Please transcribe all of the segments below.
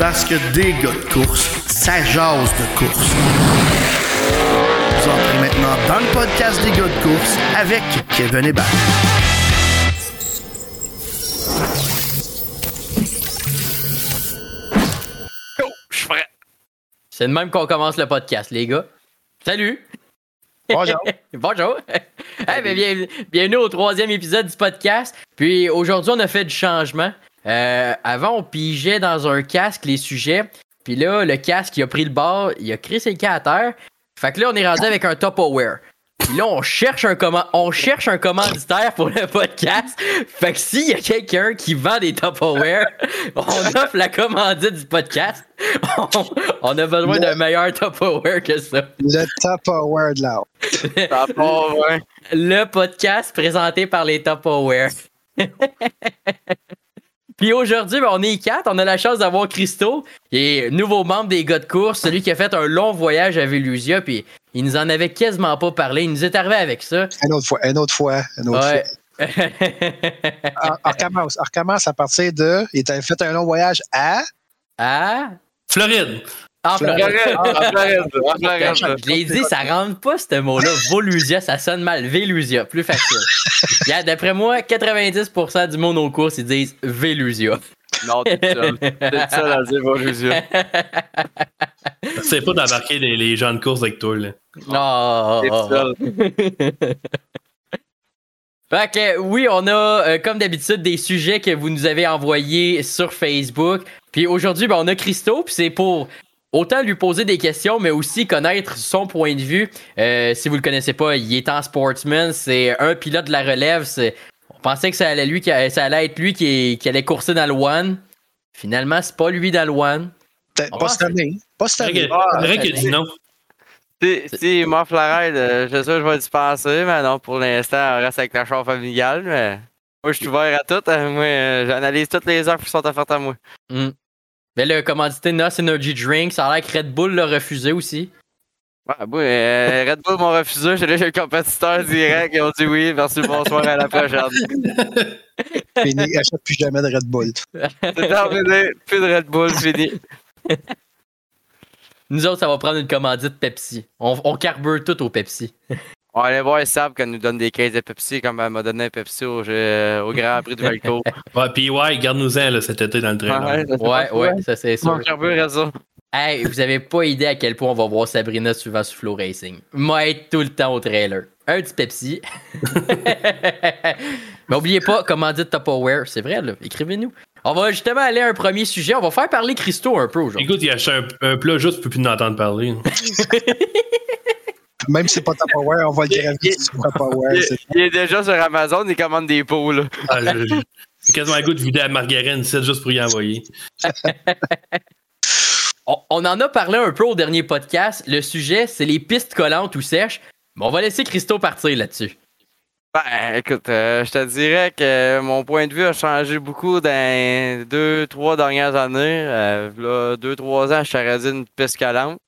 Parce que des gars de course, ça jase de course. Vous entrez maintenant dans le podcast des gars de course avec Kevin Hébert. Oh, je suis prêt. C'est de même qu'on commence le podcast, les gars. Salut! Bonjour! Bonjour! Hey, ben, bienvenue au troisième épisode du podcast. Puis aujourd'hui, on a fait du changement. Avant, on pigeait dans un casque les sujets. Puis là, le casque, il a pris le bord, il a crissé le cas à terre. Fait que là, on est rendu avec un Tupperware. Puis là, on cherche un commanditaire pour le podcast. Fait que s'il y a quelqu'un qui vend des Tupperware, on offre la commandite du podcast. On a besoin d'un meilleur Tupperware que ça. Le Tupperware de l'art. Tupperware. Le podcast présenté par les Tupperware. Puis aujourd'hui, ben, on est quatre. On a la chance d'avoir Christo, qui est nouveau membre des gars de course, celui qui a fait un long voyage à Volusia, puis il nous en avait quasiment pas parlé. Il nous est arrivé avec ça. Une autre fois. on recommence à partir de... Il a fait un long voyage à... Floride. En Floride. Je l'ai dit, ça rentre pas, ce mot-là. Volusia, ça sonne mal. Vélusia, plus facile. Yeah, d'après moi, 90% du monde aux courses, ils disent Vélusia. Non, t'es seul à dire Volusia. C'est pas d'embarquer les gens de course avec toi, là. Non. Fait que oui, on a, comme d'habitude, des sujets que vous nous avez envoyés sur Facebook. Puis aujourd'hui, ben, on a Christo, puis c'est pour autant lui poser des questions, mais aussi connaître son point de vue. Si vous le connaissez pas, il est en sportsman, c'est un pilote de la relève. On pensait que ça allait être lui qui allait courser dans le One. Finalement, c'est pas lui dans le One. Pas cette année. C'est vrai qu'il dit non. Si il m'offre la raide, je sais que je vais dispenser, mais non, pour l'instant, on reste avec la char familiale. Mais moi, je suis ouvert à tout. Moi, j'analyse toutes les offres qui sont offertes à moi. Mm. Mais le commandité NOS Energy Drink, ça a l'air que Red Bull l'a refusé aussi. Ouais, bon, Red Bull m'ont refusé. J'étais là chez le compétiteur direct. Ils ont dit oui, merci, bonsoir, à la prochaine. Fini, achète plus jamais de Red Bull. C'est terminé, plus de Red Bull, fini. Nous autres, ça va prendre une commandite Pepsi. On carbure tout au Pepsi. On va aller voir Sab quand nous donne des caisses de Pepsi, comme elle m'a donné un Pepsi au Grand Prix du Valcourt. Ouais, puis ouais, garde-nous-en là, cet été dans le train. Ouais, ça c'est sûr. On carbure à ça. Hey, vous avez pas idée à quel point on va voir Sabrina souvent sur Flow Racing. Moi, être tout le temps au trailer. Un petit Pepsi. Mais oubliez pas, commandite Tupperware. C'est vrai, là. Écrivez-nous. On va justement aller à un premier sujet. On va faire parler Christo un peu aujourd'hui. Écoute, il a acheté un plat juste, je peux plus l'entendre parler. Même si c'est pas Tupperware, on va le dire. Il est déjà sur Amazon, il commande des pots, là. Ah, j'ai quasiment le goût de vider à margarine, c'est juste pour y envoyer. On en a parlé un peu au dernier podcast. Le sujet, c'est les pistes collantes ou sèches. Mais on va laisser Christo partir là-dessus. Ben, écoute, je te dirais que mon point de vue a changé beaucoup dans 2-3 dernières années. Là, 2-3 ans, je t'aurais dit une piste collante.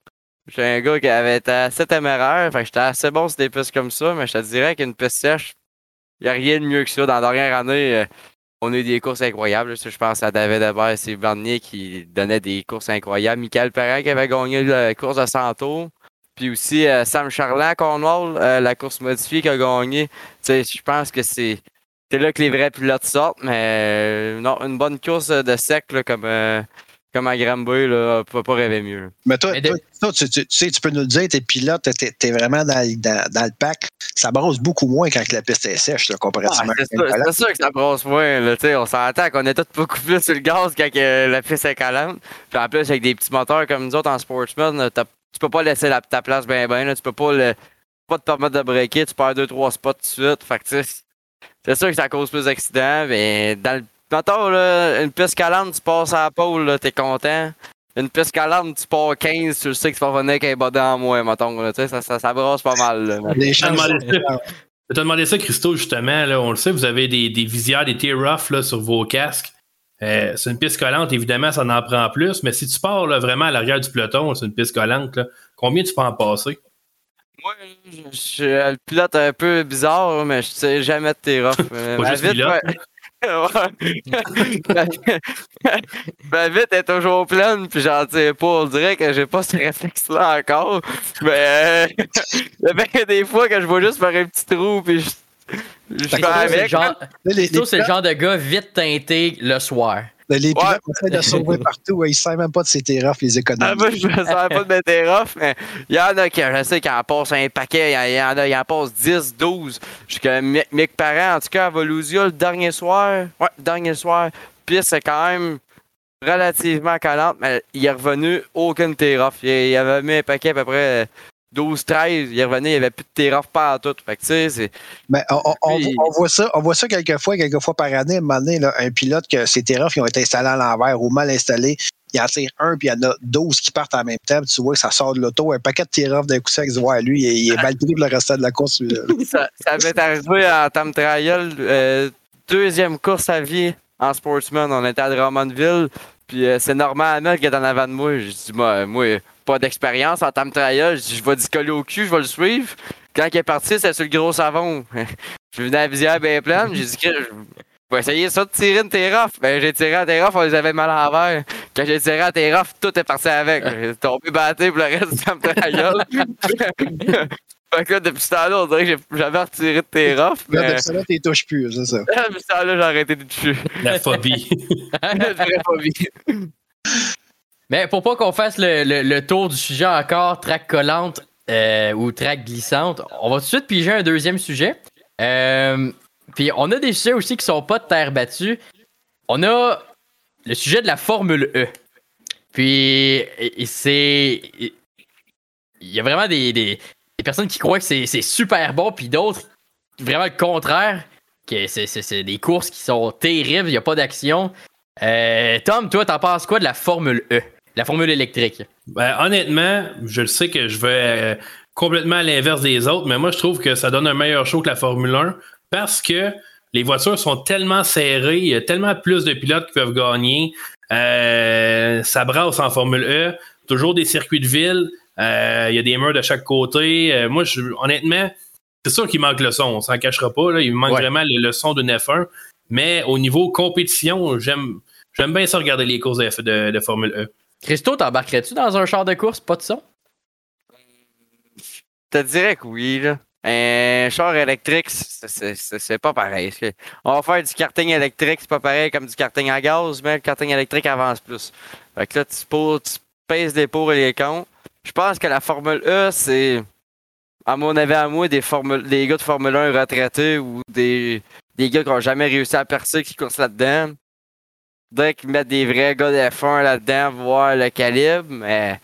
J'étais un gars qui avait été assez téméraire, fait que j'étais assez bon sur des pistes comme ça, mais je te dirais qu'une piste sèche, il n'y a rien de mieux que ça. Dans la dernière année, on a eu des courses incroyables. Je pense à David Hébert et Steve Barnier qui donnaient des courses incroyables. Mickaël Benoît qui avait gagné la course de 100 tours. Puis aussi Sam Charland, Cornwall, la course modifiée qui a gagné. Je pense que c'est là que les vrais pilotes sortent, mais non, une bonne course de sec là, comme à Grimsby, on peut pas rêver mieux. Mais toi tu peux nous le dire, tes pilotes, t'es vraiment dans le pack. Ça brosse beaucoup moins quand la piste est sèche, là, comparativement. Ah, c'est sûr que ça brosse moins. Là, on s'entend qu'on est tous beaucoup plus sur le gaz quand la piste est calante. Puis en plus, avec des petits moteurs comme nous autres en sportsman, tu peux pas laisser ta place bien. Tu peux pas te permettre de braquer. Tu perds 2-3 spots tout de suite. Fait que c'est sûr que ça cause plus d'accidents. Mais mettons, là, une piste calante, tu passes à la pole, là, t'es content. Une piste calante, tu pars 15, tu sais que tu vas revenir avec un body en moins, mettons. Là, ça brasse pas mal. Là, je te demandais ça, Christo, justement. Là, on le sait, vous avez des visières, des tear-off là, sur vos casques. C'est une piste collante, évidemment, ça en prend plus, mais si tu pars là, vraiment à l'arrière du peloton, c'est une piste collante, là, combien tu peux en passer? Moi, je suis le pilote un peu bizarre, mais je sais jamais de tes roughs. Pas juste pilote. Ma vite est toujours pleine, puis j'en tire pas. On dirait que j'ai pas ce réflexe-là encore. Mais le fait que des fois, quand je vois juste faire un petit trou, puis je fais avec. Christo, c'est le genre de gars vite teinté le soir. Les pilotes essaient de sauver partout. Ils ne savent même pas de ces TRF, les économies. Moi, je ne savais pas de mes TRF, mais il y en a qui, je sais, qui en passent un paquet. Il y en a qui en passent 10, 12. Jusqu'à Mick Parent, en tout cas, à Volusia, le dernier soir. Ouais, le dernier soir. Puis c'est quand même relativement calante, mais il est revenu aucune TRF. Il avait mis un paquet à peu près 12, 13. Il revenait, il n'y avait plus de TRF pas en tout. Fait que, tu sais, c'est... Mais on voit ça quelques fois par année. À un moment donné, là, un pilote que ses TRF, ils ont été installés à l'envers ou mal installés. Il en tire un, puis il y en a 12 qui partent en même temps. Puis tu vois que ça sort de l'auto. Un paquet de TRF d'un coup sec, tu vois, lui, il est mal pris pour le restant de la course. Ça m'est arrivé en time trial. Deuxième course à vie en sportsman. On était à Drummondville. Puis c'est Normand Hamel qui est en avant de moi. Je dis, moi, pas d'expérience en temps de trial. Je vais décoller au cul, je vais le suivre. Quand il est parti, c'était sur le gros savon. Je venais à la visière bien pleine. J'ai dit que je vais essayer ça de tirer une TRF. Ben, j'ai tiré à TRF, on les avait mal à l'envers. Quand j'ai tiré à TRF, tout est parti avec. J'ai tombé batté pour le reste du temps de trial. Fait que là, depuis ce temps-là, on dirait que j'ai jamais retiré de TRF. Mais... Depuis ça, là, t'es touches plus, c'est ça. Depuis ce temps-là, j'ai arrêté de toucher. La phobie. La vraie phobie. Mais pour pas qu'on fasse le tour du sujet encore, track collante ou track glissante, on va tout de suite piger un deuxième sujet. Puis on a des sujets aussi qui sont pas de terre battue. On a le sujet de la Formule E. Puis c'est... Il y a vraiment des personnes qui croient que c'est super bon, puis d'autres, vraiment le contraire, que c'est des courses qui sont terribles, il n'y a pas d'action. Tom, toi, t'en penses quoi de la Formule E? La formule électrique? Ben, honnêtement, je le sais que je vais complètement à l'inverse des autres, mais moi, je trouve que ça donne un meilleur show que la Formule 1 parce que les voitures sont tellement serrées, il y a tellement plus de pilotes qui peuvent gagner. Ça brasse en Formule E. Toujours des circuits de ville. Il y a des murs de chaque côté. Moi, honnêtement, c'est sûr qu'il manque le son. On s'en cachera pas. Là, il manque vraiment le son d'une F1. Mais au niveau compétition, j'aime bien ça regarder les courses de Formule E. Christo, t'embarquerais-tu dans un char de course, pas de son? Je te dirais que oui, là. Un char électrique, c'est pas pareil. On va faire du karting électrique, c'est pas pareil comme du karting à gaz, mais le karting électrique avance plus. Fait que là, tu pèses les pour et les contre. Je pense que la Formule E, c'est, à mon avis, à moi, des gars de Formule 1 retraités ou des gars qui n'ont jamais réussi à percer qui coursent là-dedans. Dès qu'ils mettent des vrais gars de F1 là-dedans, voir le calibre, mais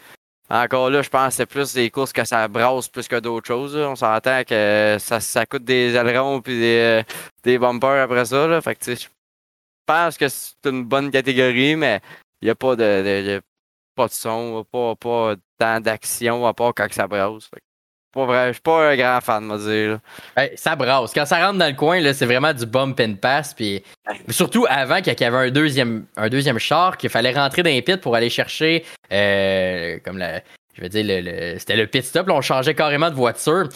encore là, je pense que c'est plus des courses que ça brasse plus que d'autres choses. Là. On s'entend que ça coûte des ailerons et des bumpers après ça. Là. Fait que, tu sais, je pense que c'est une bonne catégorie, mais il n'y a pas de son, pas tant d'action à part quand ça brasse. Pas vrai, je suis pas un grand fan, moi dire. Hey, ça brasse. Quand ça rentre dans le coin, là, c'est vraiment du bump and pass. Puis surtout avant qu'il y avait un deuxième char, qu'il fallait rentrer dans les pits pour aller chercher c'était le pit stop. Là, on changeait carrément de voiture.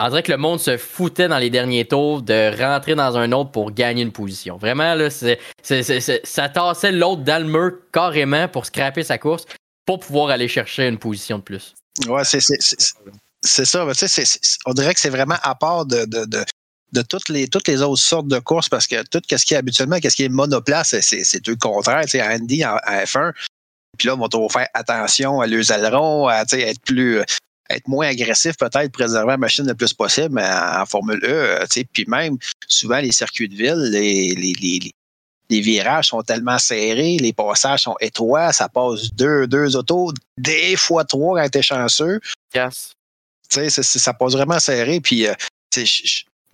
On dirait que le monde se foutait dans les derniers tours de rentrer dans un autre pour gagner une position. Vraiment, là, ça tassait l'autre dans le mur carrément pour scraper sa course pour pouvoir aller chercher une position de plus. Ouais, c'est ça. Tu sais, on dirait que c'est vraiment à part de toutes les autres sortes de courses parce que tout ce qui est habituellement, ce qui est monoplace, c'est le contraire. Tu sais, Andy en F1, puis là, on va toujours faire attention à leurs ailerons, à tu sais, être moins agressif peut-être, préserver la machine le plus possible mais en Formule E. Tu sais, puis même, souvent, les circuits de ville, les virages sont tellement serrés, les passages sont étroits, ça passe deux autos, des fois trois quand t'es chanceux. Yes. Tu sais, ça passe vraiment serré. Puis,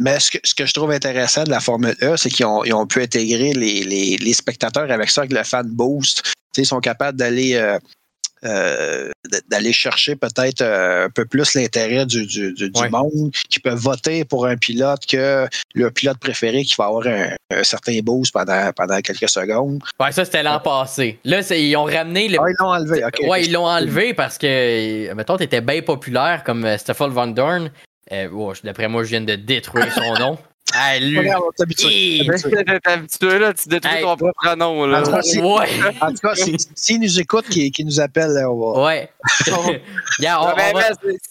mais ce que je trouve intéressant de la Formule E, c'est qu'ils ont pu intégrer les spectateurs avec ça, avec le fan boost. Tu sais, ils sont capables d'aller chercher peut-être un peu plus l'intérêt du monde, qui peut voter pour un pilote que le pilote préféré qui va avoir un certain boost pendant quelques secondes. Ouais, ça c'était l'an passé. Là, ils ont ramené le... Ah, ils l'ont enlevé, ok. Ouais, ils l'ont enlevé parce que, mettons, t'étais bien populaire comme Stoffel Vandoorne. D'après moi, je viens de détruire son nom. Ah, lui. Regarde, on t'habitue. T'es habitué, là. Tu détruis ton propre nom, là. En tout cas, s'il nous écoute, qu'il nous appelle, là, on va. Ouais.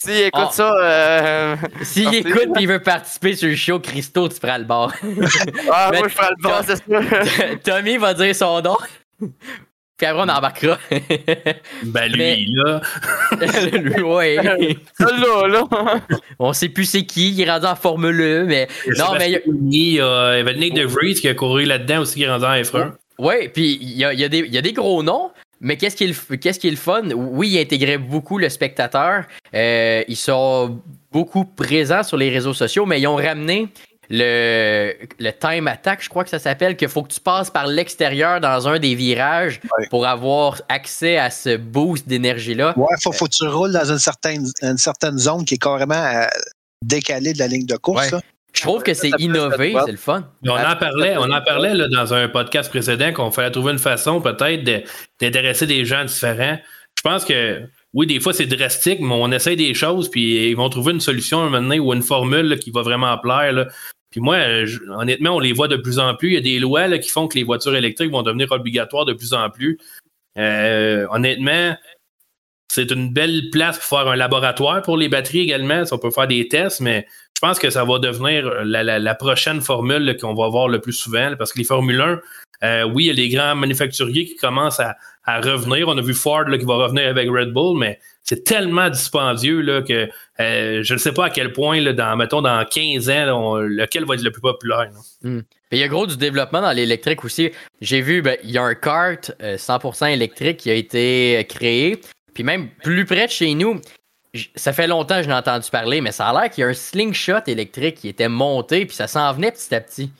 S'il écoute ça. S'il écoute et il veut participer sur le show, Christo, tu feras le bord. Ah, moi, je ferai le bord, c'est ça. Tommy va dire son nom. Puis après, on embarquera. Ben, lui, là. Lui, ouais. Là. On sait plus c'est qui. Il est rendu en Formule E, mais. Il y avait Nick De Vries qui a couru là-dedans aussi, qui est rendu en F1. Oui, puis il y a des gros noms, mais qu'est-ce qui est le fun? Oui, il intégrait beaucoup le spectateur. Ils sont beaucoup présents sur les réseaux sociaux, mais ils ont ramené. Le time attack, je crois que ça s'appelle, qu'il faut que tu passes par l'extérieur dans un des virages pour avoir accès à ce boost d'énergie-là. Ouais, faut que tu roules dans une certaine zone qui est carrément décalée de la ligne de course. Ouais. Je trouve que c'est innové, c'est le fun. On en parlait là, dans un podcast précédent qu'on fallait trouver une façon peut-être d'intéresser des gens différents. Je pense que oui, des fois, c'est drastique, mais on essaie des choses, puis ils vont trouver une solution à un moment donné ou une formule là, qui va vraiment plaire. Là. Puis moi, honnêtement, on les voit de plus en plus. Il y a des lois là, qui font que les voitures électriques vont devenir obligatoires de plus en plus. Honnêtement, c'est une belle place pour faire un laboratoire pour les batteries également. Ça, on peut faire des tests, mais je pense que ça va devenir la prochaine formule là, qu'on va voir le plus souvent, là, parce que les Formule 1, oui, il y a les grands manufacturiers qui commencent à revenir. On a vu Ford là, qui va revenir avec Red Bull, mais c'est tellement dispendieux là, que je ne sais pas à quel point, là, dans 15 ans, là, lequel va être le plus populaire. Il y a gros du développement dans l'électrique aussi. J'ai vu, il y a un kart 100% électrique qui a été créé. Puis même plus près de chez nous, ça fait longtemps que je n'ai entendu parler, mais ça a l'air qu'il y a un slingshot électrique qui était monté, puis ça s'en venait petit à petit.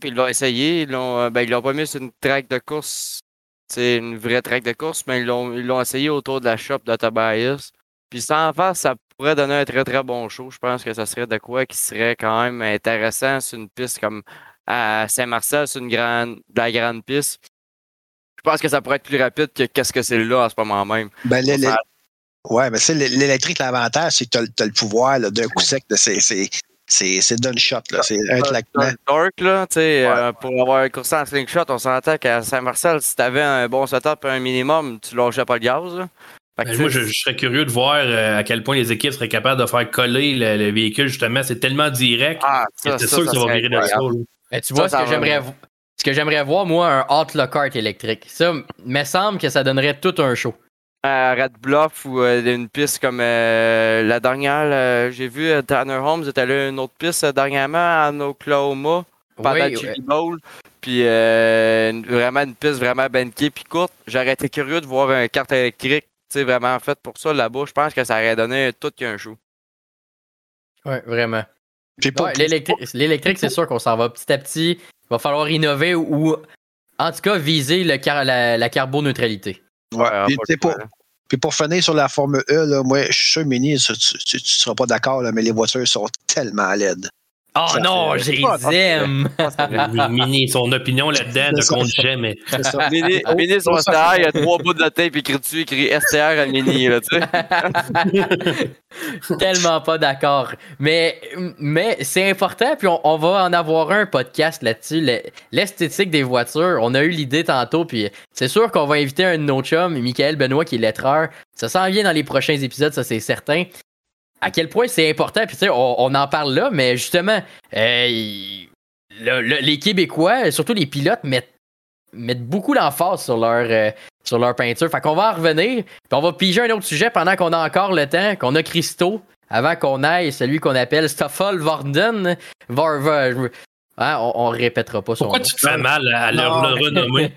Puis ils l'ont essayé, ils l'ont pas mis sur une track de course. C'est une vraie track de course, mais ils l'ont essayé autour de la shop de Tobias. Puis sans faire, ça pourrait donner un très très bon show. Je pense que ça serait de quoi qui serait quand même intéressant sur une piste comme à Saint-Marcel, sur la grande piste. Je pense que ça pourrait être plus rapide que qu'est-ce que c'est là à ce moment même. Ouais, mais c'est l'électrique, l'avantage, c'est que t'as le pouvoir là, d'un coup sec de C'est d'un shot, là. C'est un claquement. Dark, là, tu sais, pour avoir coursé en slingshot, on s'entend qu'à Saint-Marcel, si t'avais un bon setup, un minimum, tu lâchais pas le gaz, là. Moi, je serais curieux de voir à quel point les équipes seraient capables de faire coller le véhicule, justement. C'est tellement direct. C'est sûr que ça va virer de sol. Mais tu vois, ce que j'aimerais voir, moi, un Outlaw kart électrique. Ça, me semble que ça donnerait tout un show. À Red Bluff ou une piste comme la dernière, j'ai vu Tanner Holmes était allé à une autre piste dernièrement en Oklahoma pendant le Chili Bowl, puis vraiment une piste vraiment bankée puis courte. J'aurais été curieux de voir un kart électrique, tu sais, vraiment fait pour ça là-bas. Je pense que ça aurait donné tout qu'un show. Oui, vraiment. L'électrique, c'est sûr qu'on s'en va petit à petit. Il va falloir innover ou en tout cas viser la carboneutralité. Ouais, pour finir sur la Formule E, là, moi, je suis sûr, Mini, tu ne seras pas d'accord, là, mais les voitures sont tellement laides. Oh ça non, je les aime! Mini, son opinion là-dedans ne compte jamais. C'est ça. Mini, son STR, il y a 3 bouts de la tête, puis il crie STR à Mini, là, tu sais. Tellement pas d'accord. Mais c'est important, puis on va en avoir un podcast là-dessus. L'esthétique des voitures, on a eu l'idée tantôt, puis c'est sûr qu'on va inviter un de nos chums, Mickaël Benoît, qui est lettreur. Ça s'en vient dans les prochains épisodes, ça c'est certain. À quel point c'est important, puis tu sais, on en parle là, mais justement, les Québécois, surtout les pilotes, mettent beaucoup d'emphase sur leur peinture. Fait qu'on va en revenir, puis on va piger un autre sujet pendant qu'on a encore le temps, qu'on a Christo, avant qu'on aille celui qu'on appelle Stoffel Vandoorne. Hein, on répétera pas son nom. Pourquoi tu te fais mal à leur renommée?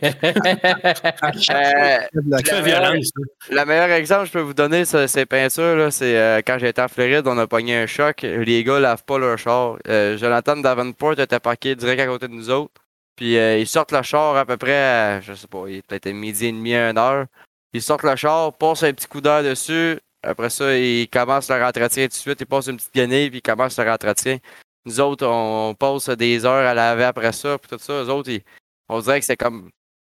Le meilleur exemple que je peux vous donner, ces peintures, là, c'est quand j'étais en Floride, on a pogné un choc. Les gars lavent pas leur char. Jonathan Davenport était parqué direct à côté de nous autres. Puis ils sortent le char à peu près, je sais pas, il est peut-être midi et demi à 1h. Ils sortent le char, passent un petit coup d'œil dessus. Après ça, ils commencent leur entretien tout de suite. Ils passent une petite guenille puis ils commencent leur entretien. Nous autres, on passe des heures à laver après ça, puis tout ça. Eux autres, on dirait que c'est comme.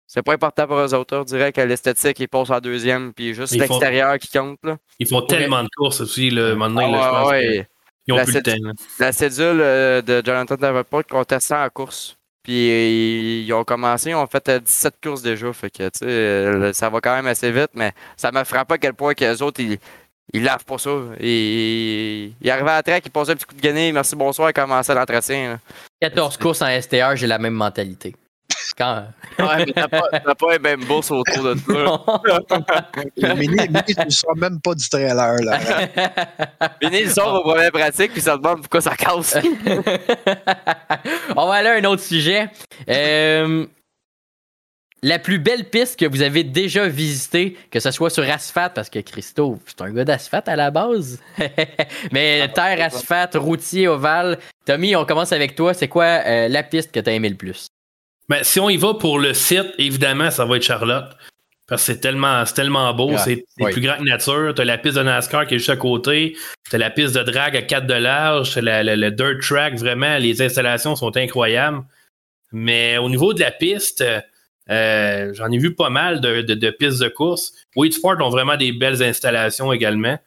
C'est pas important pour eux autres. On dirait que l'esthétique, ils passent en deuxième, puis juste l'extérieur qui compte. Là. Ils font tellement de courses aussi, le moment donné, je pense. Ouais. Ils ont plus le temps. La cédule de Jonathan Davenport comptait 100 courses. Puis ils ont commencé, ils ont fait 17 courses déjà. Fait que, tu sais, ça va quand même assez vite, mais ça me frappe à quel point que les autres, ils lavent pour ça. Ils arrivaient à la track, ils passaient un petit coup de gagné, merci, bonsoir, ils commençaient l'entretien. Là. 14 courses en STR, j'ai la même mentalité. Quand... Ouais, mais t'as pas les mêmes bourses autour de toi. Mini, tu ne sors même pas du trailer, là. Mini, il sort aux premières pratiques, puis ça demande pourquoi ça casse. On va aller à un autre sujet. La plus belle piste que vous avez déjà visitée, que ce soit sur asphalte, parce que Christo, c'est un gars d'asphalte à la base. Mais terre, asphalte, routier, ovale. Tommy, on commence avec toi. C'est quoi la piste que t'as aimée le plus? Ben, si on y va pour le site, évidemment, ça va être Charlotte. Parce que c'est tellement beau, yeah, c'est oui. Plus grand que nature. T'as la piste de NASCAR qui est juste à côté. T'as la piste de drag à 4 de large. T'as le dirt track, vraiment, les installations sont incroyables. Mais au niveau de la piste, j'en ai vu pas mal de pistes de course. Wade Ford ont vraiment des belles installations également.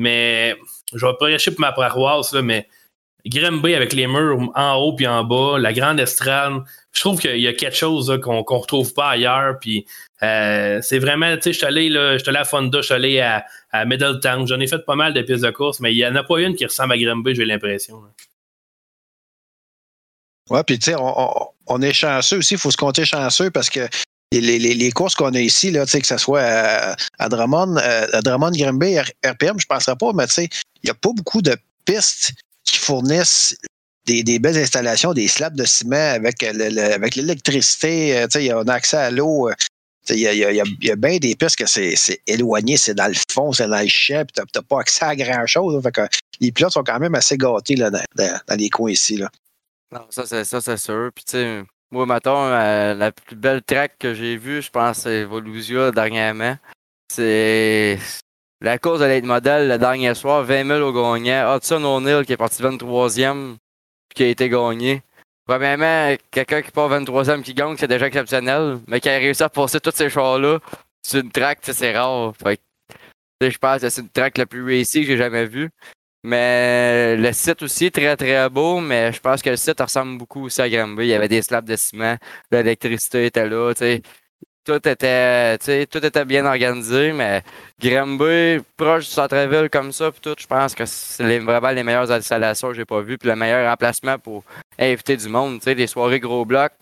Mais je vais prêcher pour ma paroisse, là, mais Grimsby avec les murs en haut puis en bas, la grande estrade. Je trouve qu'il y a quelque chose là, qu'on retrouve pas ailleurs. Puis c'est vraiment, tu sais, je suis allé à Fonda, je suis allé à Middletown. J'en ai fait pas mal de pistes de course, mais il n'y en a pas une qui ressemble à Grimsby, j'ai l'impression. Là. Ouais, puis tu sais, on est chanceux aussi. Il faut se compter chanceux parce que les courses qu'on a ici, là, que ce soit à Drummond, Grimsby, RPM, je ne penserais pas, mais tu sais, il n'y a pas beaucoup de pistes qui fournissent des belles installations, des slabs de ciment avec l'électricité. On a accès à l'eau. Il y a bien des pistes que c'est éloigné, c'est dans le fond, c'est dans le champ, puis t'as pas accès à grand-chose. Fait que les pilotes sont quand même assez gâtés là, dans les coins ici. Là. Non, ça c'est sûr. Puis tu sais, moi, mettons, la plus belle track que j'ai vue, je pense, c'est Volusia dernièrement. C'est... La course de l'être modèle le dernier soir, 20 000 au gagnant. Hudson O'Neill qui est parti 23e puis qui a été gagné. Premièrement, quelqu'un qui part 23e qui gagne, c'est déjà exceptionnel, mais qui a réussi à passer tous ces chars-là sur une track, c'est rare. Je pense que c'est une track la plus racée que j'ai jamais vue. Mais le site aussi, très très beau, mais je pense que le site ressemble beaucoup aussi à Grimsby. Il y avait des slabs de ciment, l'électricité était là, tu sais. Tout était bien organisé, mais Grimsby, proche du centre-ville comme ça, puis tout, je pense que c'est vraiment les meilleures installations que j'ai pas vues, puis le meilleur emplacement pour inviter du monde. Tu sais, les soirées gros blocs,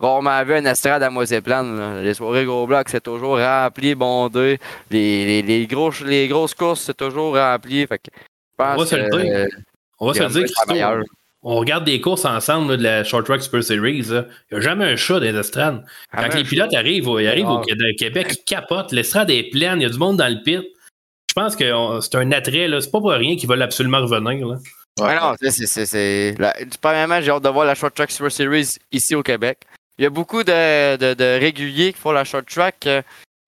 rarement vu une estrade à moitié plane. Là. Les soirées gros blocs, c'est toujours rempli, bondé. Les grosses courses, c'est toujours rempli. Fait que, on va se le dire, Christo, on regarde des courses ensemble là, de la Short Track Super Series. Il n'y a jamais un chat dans les estrades. Quand les pilotes arrivent au Québec, ils capotent. L'estrade est pleine, il y a du monde dans le pit. Je pense que c'est un attrait. Là. C'est pas pour rien qu'ils veulent absolument revenir. Là. Ouais. Non, c'est... Premièrement, j'ai hâte de voir la Short Track Super Series ici au Québec. Il y a beaucoup de réguliers qui font la Short Track qui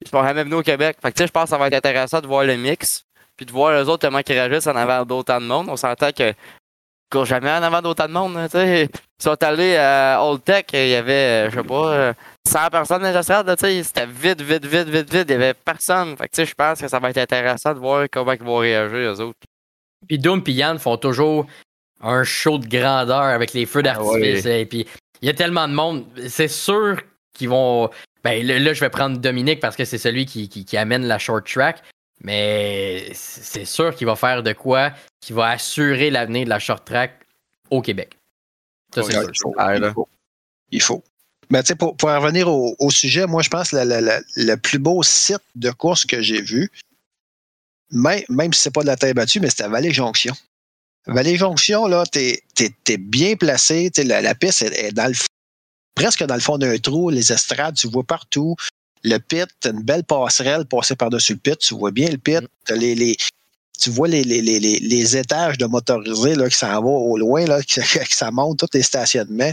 sont jamais venus au Québec. Fait que je pense que ça va être intéressant de voir le mix puis de voir les autres comment ils réagissent en avant d'autant de monde. On s'entend que ils courent jamais en avant d'autant de monde. Hein, ils sont allés à Old Tech, il y avait, je sais pas, 100 personnes dans l'estrade. C'était vide. Il y avait personne. Fait que je pense que ça va être intéressant de voir comment ils vont réagir, eux autres. Puis Doom et Yann font toujours un show de grandeur avec les feux d'artifice. Ouais. Et puis il y a tellement de monde. C'est sûr qu'ils vont... Ben là, je vais prendre Dominique parce que c'est celui qui amène la short track. Mais c'est sûr qu'il va faire de quoi qui va assurer l'avenir de la short track au Québec. Ça, c'est sûr. Il faut. Mais tu sais, pour en revenir au sujet, moi, je pense que le plus beau site de course que j'ai vu, même si c'est pas de la terre battue, mais c'était à Vallée-Jonction. Vallée-Jonction, là, t'es bien placé. La piste est presque dans le fond d'un trou. Les estrades, tu vois partout. Le pit, t'as une belle passerelle passée par-dessus le pit. Tu vois bien le pit. T'as tu vois les étages de motorisés là, qui s'en vont au loin, là, qui s'en monte, tous les stationnements.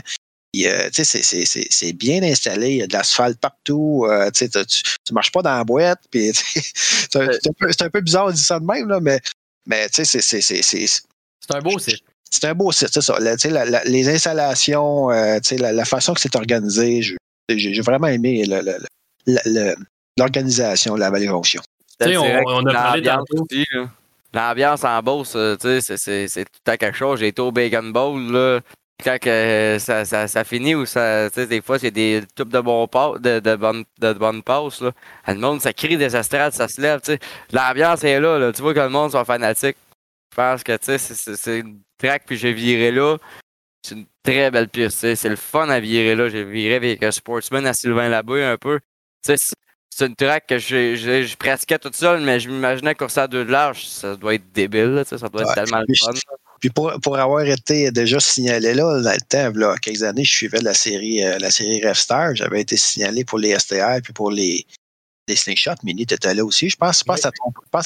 C'est bien installé. Il y a de l'asphalte partout. Tu marches pas dans la boîte. Pis, c'est un peu bizarre de dire ça de même, là, mais c'est un beau site. C'est un beau site, c'est ça. Les installations, la façon que c'est organisé, j'ai vraiment aimé l'organisation, la Vallée-Jonction. On a parlé tantôt. L'ambiance en Beauce, tu sais, c'est tout le temps quelque chose. J'ai été au Bacon Bowl, là. Quand ça finit ou ça, tu sais, des fois, c'est des tubes de bonnes passes, là. Le monde, ça crie des estrades, ça se lève, tu sais. L'ambiance est là, là. Tu vois que le monde sont fanatiques. Je pense que, tu sais, c'est une track, puis j'ai viré là. C'est une très belle piste, tu sais. C'est le fun à virer là. J'ai viré avec un sportsman à Sylvain Labé un peu. Tu sais, c'est une track que je pratiquais toute seule, mais je m'imaginais courser à deux de large. Ça doit être débile, là, ça doit être tellement fun. Puis pour avoir été déjà signalé là, dans le temps, il y a quelques années, je suivais la série Refstar. J'avais été signalé pour les STR puis pour les slingshots. Mini, tu étais là aussi. Je pense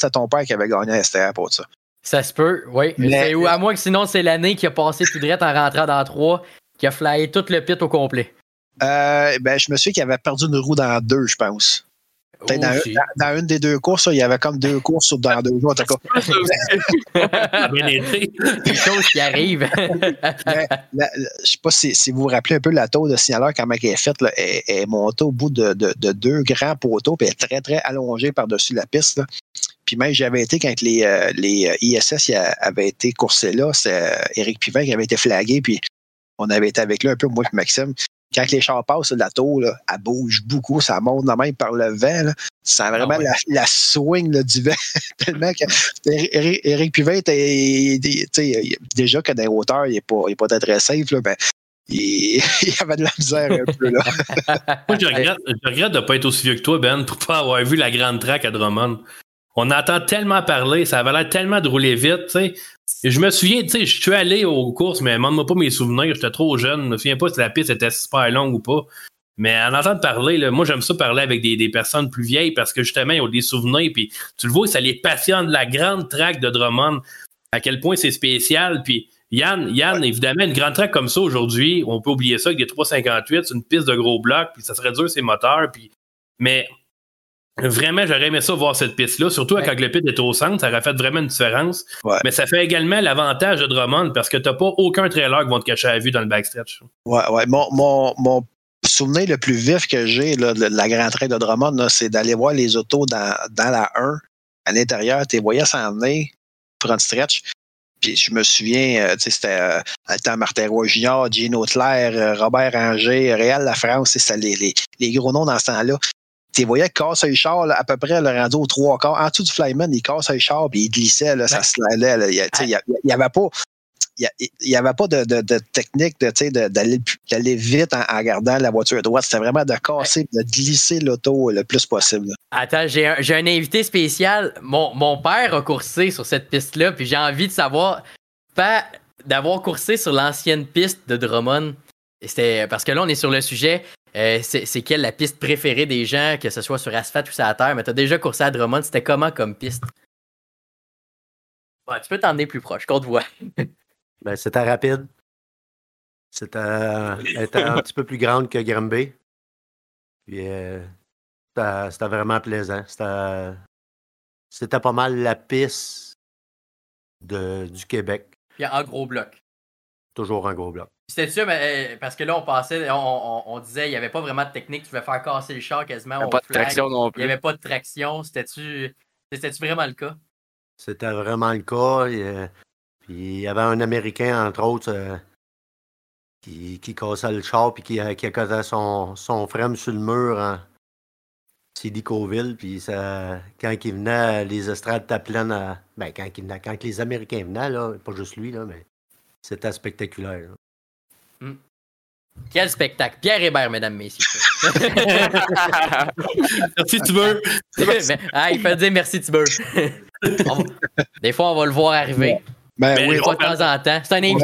à ton père qui avait gagné un STR pour ça. Ça se peut, oui. Mais, ou à moins que sinon, c'est l'année qui a passé tout droit en rentrant dans 3, qui a flyé tout le pit au complet. Je me souviens qu'il avait perdu une roue dans 2, je pense. Dans une des deux courses, il y avait comme 2 courses dans 2 jours. Des choses qui arrivent. Je ne sais pas si vous vous rappelez un peu la tour de signaleur, comment elle est faite. Elle est montée au bout de 2 grands poteaux, puis elle est très, très allongée par-dessus la piste, là. Puis même, j'avais été, quand les ISS avaient été coursés là, c'est Éric Pivin qui avait été flagué, puis on avait été avec lui un peu, moi et Maxime. Quand les chars passent, la tour, là, elle bouge beaucoup, ça monte même par le vent, là. Tu sens vraiment la swing là, du vent. Tellement que Éric Pivin, déjà que dans les hauteurs, il n'est pas très safe, là, mais il avait de la misère un peu. Là. Moi, je regrette de ne pas être aussi vieux que toi, Ben, pour ne pas avoir vu la grande track à Drummond. On entend tellement parler, ça avait l'air tellement de rouler vite, tu sais. Je me souviens, tu sais, je suis allé aux courses, mais demande-moi pas mes souvenirs, j'étais trop jeune, je me souviens pas si la piste était super longue ou pas. Mais en entendant parler, là, moi j'aime ça parler avec des personnes plus vieilles parce que justement, ils ont des souvenirs, puis tu le vois, ça les passionne, la grande track de Drummond, à quel point c'est spécial, puis Yann, évidemment, une grande track comme ça aujourd'hui, on peut oublier ça avec des 358, c'est une piste de gros blocs, puis ça serait dur ses moteurs, puis... Mais... Vraiment, j'aurais aimé ça voir cette piste-là, surtout quand le pit est au centre, ça aurait fait vraiment une différence. Ouais. Mais ça fait également l'avantage de Drummond parce que t'as pas aucun trailer qui vont te cacher à vue dans le backstretch. Ouais. Mon souvenir le plus vif que j'ai là, de la grande traite de Drummond, là, c'est d'aller voir les autos dans la 1 à l'intérieur. Tu les voyais s'en venir, prendre stretch. Puis je me souviens, tu sais, c'était à temps Martin Roy Junior, Gino Claire, Robert Anger, Réal La France, c'était les gros noms dans ce temps-là. Tu voyais qu'ils cassaient les chars là, à peu près le rendu aux 3/4. En dessous du Flyman, ils cassaient les chars et ils glissaient, là, ça se landait. Il n'y avait pas de technique d'aller vite en gardant la voiture à droite. C'était vraiment de casser, de glisser l'auto le plus possible. Là. Attends, j'ai un invité spécial. Mon père a coursé sur cette piste-là, puis j'ai envie de savoir, pas d'avoir coursé sur l'ancienne piste de Drummond. C'était parce que là, on est sur le sujet. C'est quelle la piste préférée des gens, que ce soit sur asphalte ou sur la terre, mais t'as déjà coursé à Drummond, c'était comment comme piste? Ouais, tu peux t'emmener plus proche, qu'on te voit. C'était rapide. C'était un petit peu plus grande que Grimsby. Puis c'était vraiment plaisant. C'était pas mal la piste du Québec. Puis en gros bloc. Toujours en gros bloc. C'était sûr, mais, parce que là, on passait, on disait qu'il n'y avait pas vraiment de technique, tu pouvais faire casser le char quasiment. Il n'y avait pas de traction non plus. C'était-tu vraiment le cas? C'était vraiment le cas. Puis il y avait un Américain, entre autres, qui cassait le char et qui accotait son frame sur le mur en Silico-Ville. Puis ça, quand il venait, les estrades étaient pleines. Quand les Américains venaient, là, pas juste lui, là, mais c'était spectaculaire. Là. Mm. Quel spectacle! Pierre Hébert, mesdames, messieurs. Merci, Tubeur. Il faut dire merci, Tubeur. Des fois, on va le voir arriver. De temps en temps. C'est un tu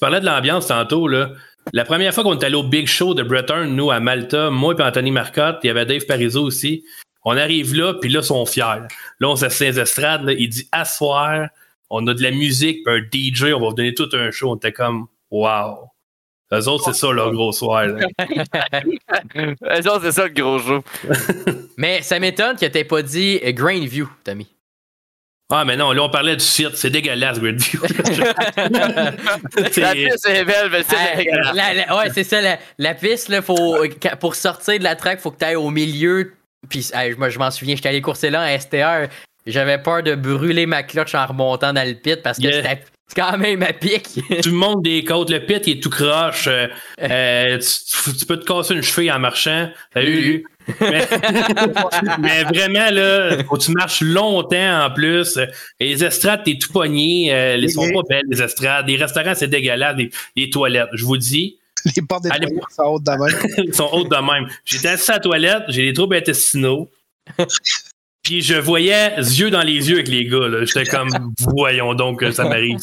parlais de l'ambiance tantôt. Là. La première fois qu'on est allé au Big Show de Breton, nous, à Malta, moi et Anthony Marcotte, il y avait Dave Parizeau aussi. On arrive là, puis là, ils sont fiers. Là, on s'assied à les estrades. Là, il dit « Asseoir, on a de la musique, puis un DJ, on va vous donner tout un show. » On était comme « Wow! » Eux autres, c'est ça, leur gros soir. Là. Eux autres, c'est ça, le gros show. Mais ça m'étonne que t'aies pas dit Grandview, Tommy. Ah, mais non, là, on parlait du site. C'est dégueulasse, Grandview. La piste est belle, mais c'est dégueulasse. Ouais, c'est ça. La piste, là, pour sortir de la track, il faut que t'ailles au milieu. Puis, je m'en souviens, j'étais allé courser là en STR. J'avais peur de brûler ma cloche en remontant dans le pit parce que c'est quand même à pic. Tu montes des côtes, le pit il est tout croche. Tu peux te casser une cheville en marchant. Salut! Mais vraiment, là, faut que tu marches longtemps en plus. Et les estrades, t'es tout pogné. Ils sont pas belles, les estrades. Les restaurants, c'est dégueulasse. Les toilettes, je vous dis. Les portes des toilettes sont hautes de même. Ils sont hautes de même. J'étais assis à la toilette, j'ai des troubles intestinaux. Puis je voyais yeux dans les yeux avec les gars. Là. J'étais comme, voyons donc que ça m'arrive.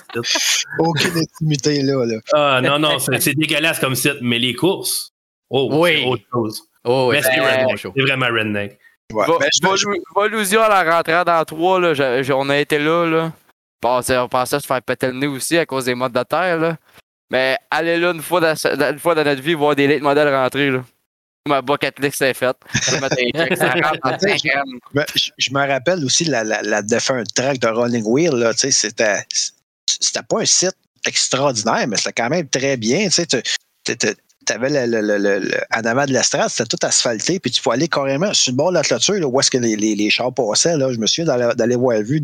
Aucune intimité là. Ah non, c'est dégueulasse comme site. Mais les courses, c'est autre chose. Oh, mais c'est vraiment redneck. Ouais. Volusia, à la rentrée dans 3, là, on a été là. On pensait se faire péter le nez aussi à cause des modes de terre. Là. Mais aller là une fois dans notre vie, voir des late modèles rentrer. Là. Ma bucket list s'est faite. Je me rappelle aussi la défunte track de Rolling Wheel. Là, c'était pas un site extraordinaire, mais c'était quand même très bien. T'avais en avant de l'estrade, c'était tout asphalté, puis tu pouvais aller carrément sur le bord de la clôture, là, où est-ce que les chars passaient. Là, je me souviens d'aller voir vu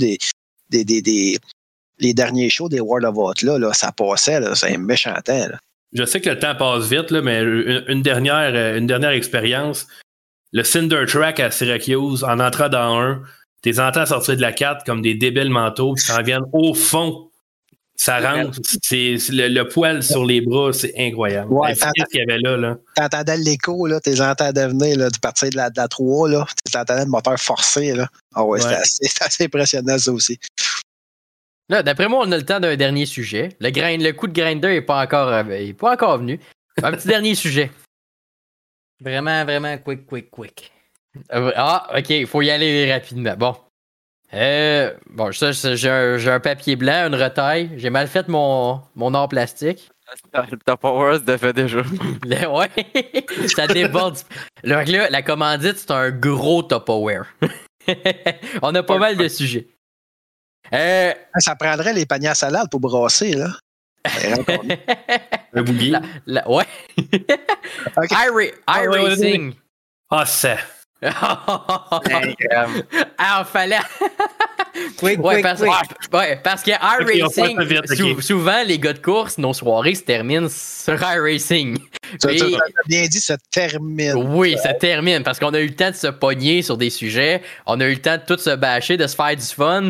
les derniers shows des World of Outlaw, là, ça passait, là, c'est un méchant temps. Là. Je sais que le temps passe vite, là, mais une dernière expérience, le Cinder Track à Syracuse, en entrant dans un, t'es entends sortir de la carte comme des débiles mentaux, puis t'en viennent au fond. Ça rentre, c'est le poil sur les bras, c'est incroyable. Ouais, qu'il y avait là. T'entendais l'écho, là, t'es entendais venir là, du partir de la 3, là, t'entendais le moteur forcé. Là. Ah ouais. C'était assez impressionnant ça aussi. Là, d'après moi, on a le temps d'un dernier sujet. Le coup de grinder n'est pas encore venu. Un petit dernier sujet. Vraiment, vraiment quick. Ah, ok, il faut y aller rapidement. Bon, ça, j'ai un papier blanc, une retaille. J'ai mal fait mon or plastique. Le Tupperware se défait déjà. Ouais, ça déborde. Donc là, la commandite, c'est un gros Tupperware. On a pas mal de sujets. Ça prendrait les paniers à salade pour brasser, là. Un bouillie. Ouais. Okay. iRacing. Ah, ça. Fallait. Parce que iRacing, souvent les gars de course, nos soirées se terminent sur iRacing. Tu as bien dit, ça termine. Oui, ça termine parce qu'on a eu le temps de se pogner sur des sujets, on a eu le temps de tout se bâcher, de se faire du fun.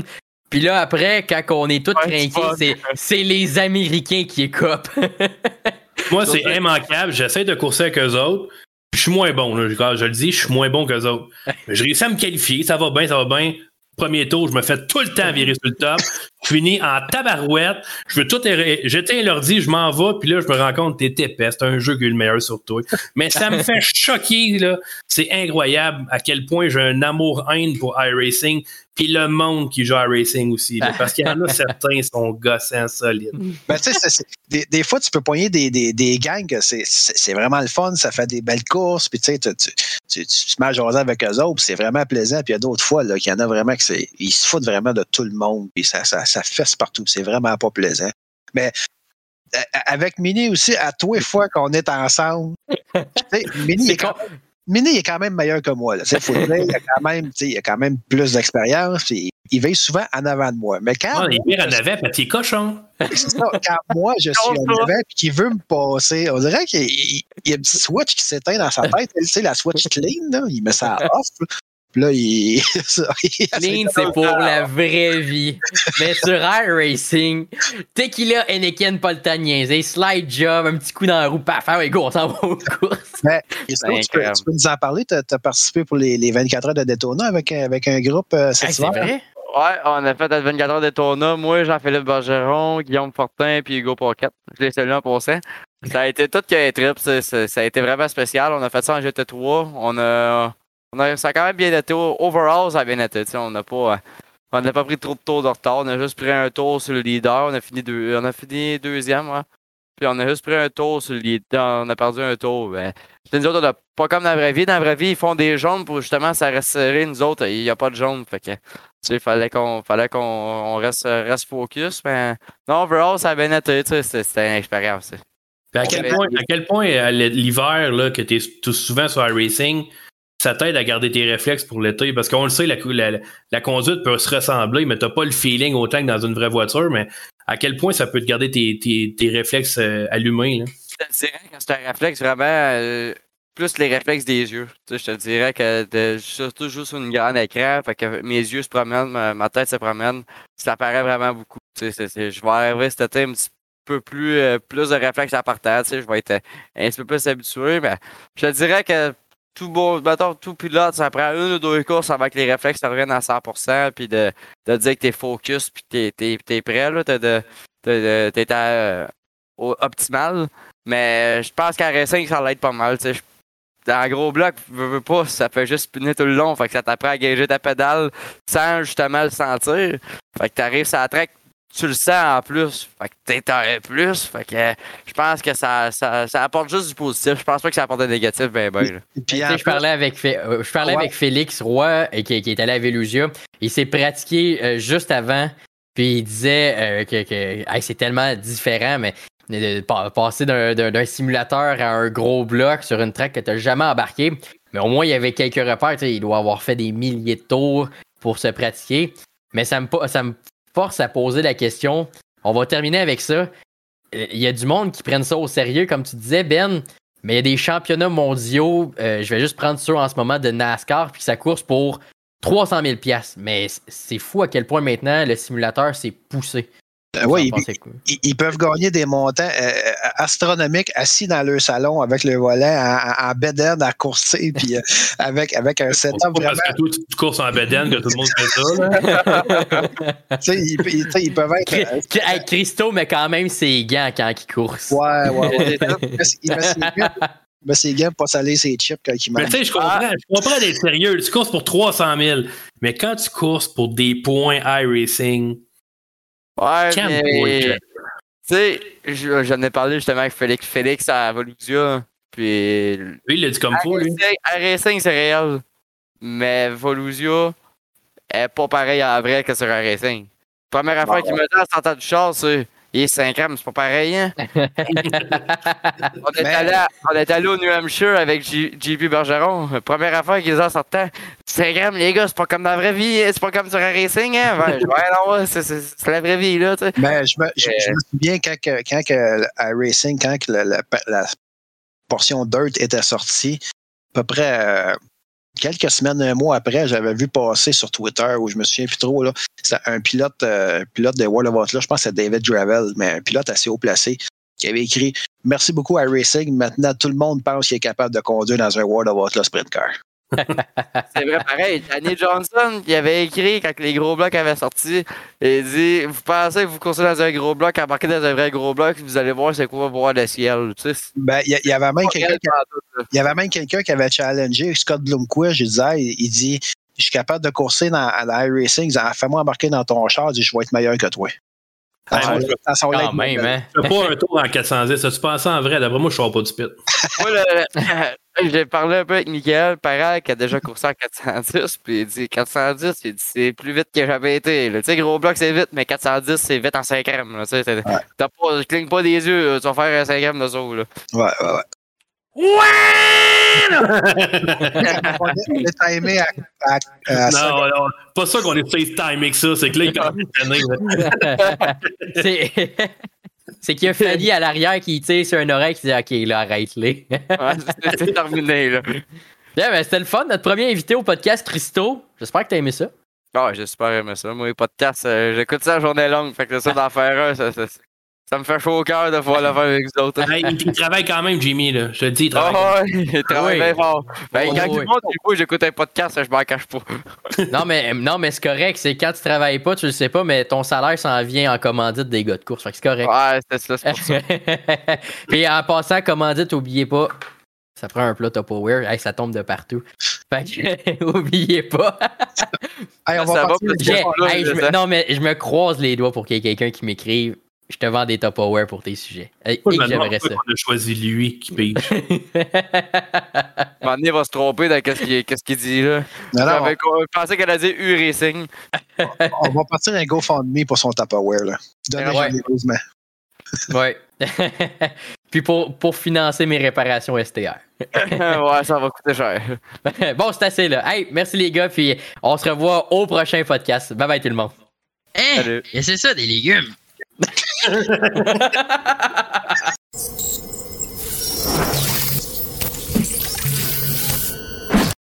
Puis là, après, quand on est tous crinqués, c'est les Américains qui écopent. Moi, c'est immanquable. J'essaie de courser avec eux autres. Je suis moins bon, là. Je le dis, je suis moins bon qu'eux autres. Je réussis à me qualifier, ça va bien. Premier tour, je me fais tout le temps virer sur le top. Je finis en tabarouette. Je veux tout j'éteins l'ordi, je m'en vais, puis là, je me rends compte que t'es épais. C'est un jeu qui est le meilleur sur toi. Mais ça me fait choquer, là. C'est incroyable à quel point j'ai un amour-haine pour iRacing, puis le monde qui joue à iRacing aussi. Là, parce qu'il y en a certains sont gossants solides. Ben, tu sais, des fois, tu peux poigner des gangs, c'est vraiment le fun, ça fait des belles courses, puis tu sais, tu te mets à jaser avec eux autres, puis c'est vraiment plaisant. Puis il y a d'autres fois, là, qu'il y en a vraiment ils se foutent vraiment de tout le monde, puis ça fesse partout, c'est vraiment pas plaisant. Mais avec Mini aussi, à tous les fois qu'on est ensemble, Mini est quand même meilleur que moi. Là. Faut le dire, il a quand même plus d'expérience. Il veille souvent en avant de moi. Mais quand il vire en avant, petit cochon. C'est ça, quand moi, je suis en avant et qu'il veut me passer, on dirait qu'il y a un petit switch qui s'éteint dans sa tête. Tu sais, la switch clean, là, il met ça off. Puis là, clean, c'est pour la vraie vie. Mais sur iRacing, tequila, Henneken, pas le temps de niaiser, slide job, un petit coup dans la roue, paf, allez, go, on s'en va aux courses. Mais, tu peux nous en parler? Tu as participé pour les 24 heures de Daytona avec un groupe cette semaine. C'est vrai? Ouais, on a fait à 24 heures de Daytona. Moi, Jean-Philippe Bergeron, Guillaume Fortin puis Hugo Pocket. Je les salue en passant. Ça a été tout qu'un trip. Ça a été vraiment spécial. On a fait ça en GT3. Ça a quand même bien été. Overall, ça a bien été. On n'a pas pris trop de tours de retard. On a juste pris un tour sur le leader. On a fini deuxième. Ouais. Puis on a juste pris un tour sur le leader. On a perdu un tour. Ben, nous autres, on n'a pas comme dans la vraie vie. Dans la vraie vie, ils font des jaunes pour justement ça reste serré. Nous autres, il n'y a pas de jaune. Fait que, fallait qu'on reste focus. Mais non, overall, ça a bien été. C'était une expérience. À quel point l'hiver, là, que tu es souvent sur iRacing, ça t'aide à garder tes réflexes pour l'été, parce qu'on le sait, la conduite peut se ressembler, mais t'as pas le feeling autant que dans une vraie voiture, mais à quel point ça peut te garder tes réflexes allumés, là? Je te dirais, quand c'est un réflexe, vraiment, plus les réflexes des yeux. Tu sais, je te dirais que je suis surtout juste sur une grande écran, fait que mes yeux se promènent, ma tête se promène, ça paraît vraiment beaucoup. Tu sais, je vais arriver cet été un petit peu plus de réflexes à partant, tu sais, je vais être un petit peu plus habitué, mais je te dirais que tout pilote, ça prend une ou deux courses avant que les réflexes te reviennent à 100%, puis de dire que t'es focus, puis t'es prêt, là, t'es optimal. Mais je pense qu'en racing, ça l'aide pas mal, tu sais. Dans un gros bloc, veux pas, ça fait juste spinner tout le long, fait que ça t'apprend à gager ta pédale sans justement le sentir. Fait que t'arrives sur la track, tu le sens en plus, fait que t'étais plus, fait que je pense que ça apporte juste du positif, je pense pas que ça apporte du négatif, ben. Puis je parlais avec Félix Roy, qui est allé à Volusia, il s'est pratiqué juste avant, puis il disait que c'est tellement différent, mais de passer d'un simulateur à un gros bloc sur une track que t'as jamais embarqué, mais au moins il y avait quelques repères, il doit avoir fait des milliers de tours pour se pratiquer, mais ça me force à poser la question. On va terminer avec ça. Il y a du monde qui prennent ça au sérieux, comme tu disais, Ben, mais il y a des championnats mondiaux, je vais juste prendre ceux en ce moment de NASCAR, puis ça course pour 300 000 $. Mais c'est fou à quel point maintenant le simulateur s'est poussé. Oui, ils peuvent gagner des montants astronomiques assis dans leur salon avec le volant en bedaine à courser, puis avec un setup vraiment... Parce que toi, tu courses en bedaine que tout le monde fait ça. Tu sais, ils peuvent être... Christo met quand même ses gants quand il course. Ouais. Il met ses gants. Mais c'est game pas saler ses chips quand il mange. Mais tu sais, je comprends d'être sérieux. Tu courses pour 300 000, mais quand tu courses pour des points iRacing... Ouais, mais, tu sais, j'en ai parlé justement avec Félix à Volusia, puis... Lui, il a dit comme fou, lui. iRacing, c'est réel, mais Volusia est pas pareil à la vraie que sur iRacing. Première affaire qu'il me dit en sortant du char, c'est « Il est 5 ans, mais c'est pas pareil, hein? » On est allé au New Hampshire avec JP Bergeron. Première affaire qu'ils ont en sortant. C'est grave, les gars, c'est pas comme dans la vraie vie, c'est pas comme sur un racing, hein? Ouais, non, c'est la vraie vie, là, tu sais. Mais je me souviens quand la portion dirt était sortie, à peu près quelques semaines, un mois après, j'avais vu passer sur Twitter, où je me souviens plus trop, là, c'est un pilote de World of Outlaw, je pense que c'est David Gravel, mais un pilote assez haut placé, qui avait écrit « Merci beaucoup iRacing, maintenant tout le monde pense qu'il est capable de conduire dans un World of Outlaw sprint car. » C'est vrai, pareil. Danny Johnson, il avait écrit quand les gros blocs avaient sorti, il dit « Vous pensez que vous coursez dans un gros bloc, embarquez dans un vrai gros bloc, vous allez voir c'est quoi voir le ciel. » Tu sais, ben, il y avait même quelqu'un qui avait challengé Scott Blomquist, il dit « Je suis capable de courser dans iRacing, fais-moi embarquer dans ton char, je vais être meilleur que toi. » Quand même, hein? Je fais pas un tour en 410, ça se passe en vrai. D'après moi, je sors pas du pit. Moi, j'ai parlé un peu avec Mickaël, pareil, qui a déjà coursé en 410, puis il dit 410, il dit c'est plus vite que j'avais été. Tu sais, gros bloc, c'est vite, mais 410, c'est vite en 5e. Tu sais, je cligne pas des yeux, tu vas faire un 5e de saut. Ouais. Ouais! On est timé à non, pas ça qu'on est safe timé que ça, c'est que là, il c'est qu'il y a Fanny à l'arrière qui tire sur une oreille qui dit « Ok, là, arrête-les. » C'est terminé, là. Yeah, mais c'était le fun, notre premier invité au podcast, Christo. J'espère que t'as aimé ça. Ah, j'ai super aimé ça. Moi, les podcasts, j'écoute ça la journée longue, fait que ça, d'en faire un, ça me fait chaud au cœur de pouvoir le faire avec vous autres. Il travaille quand même, Jimmy, là. Je te le dis, il travaille. Il travaille bien fort. Quand il monte, du coup, j'écoute un podcast, je m'en cache pas. non, mais c'est correct. C'est quand tu travailles pas, tu le sais pas, mais ton salaire s'en vient en commandite des gars de course. Fait que c'est correct. Ouais, c'est pour ça. Puis en passant, commandite, oubliez pas, ça prend un plat Tupperware. Hey, ça tombe de partout. Fait que, oubliez pas. Hey, on va partir. Non, mais je me croise les doigts pour qu'il y ait quelqu'un qui m'écrive. Je te vends des Tupperware pour tes sujets. J'aimerais ça. On a choisi lui qui pige. Mané va se tromper dans qu'est-ce qu'il dit là. Je pensais qu'elle a dit U-Racing. On va partir un GoFundMe pour son Tupperware là. Donnez-le généreusement. Ouais. Puis pour financer mes réparations STR. Ouais, ça va coûter cher. Bon, c'est assez là. Hey, merci les gars, puis on se revoit au prochain podcast. Bye bye tout le monde. Hey, salut. Et c'est ça, des légumes.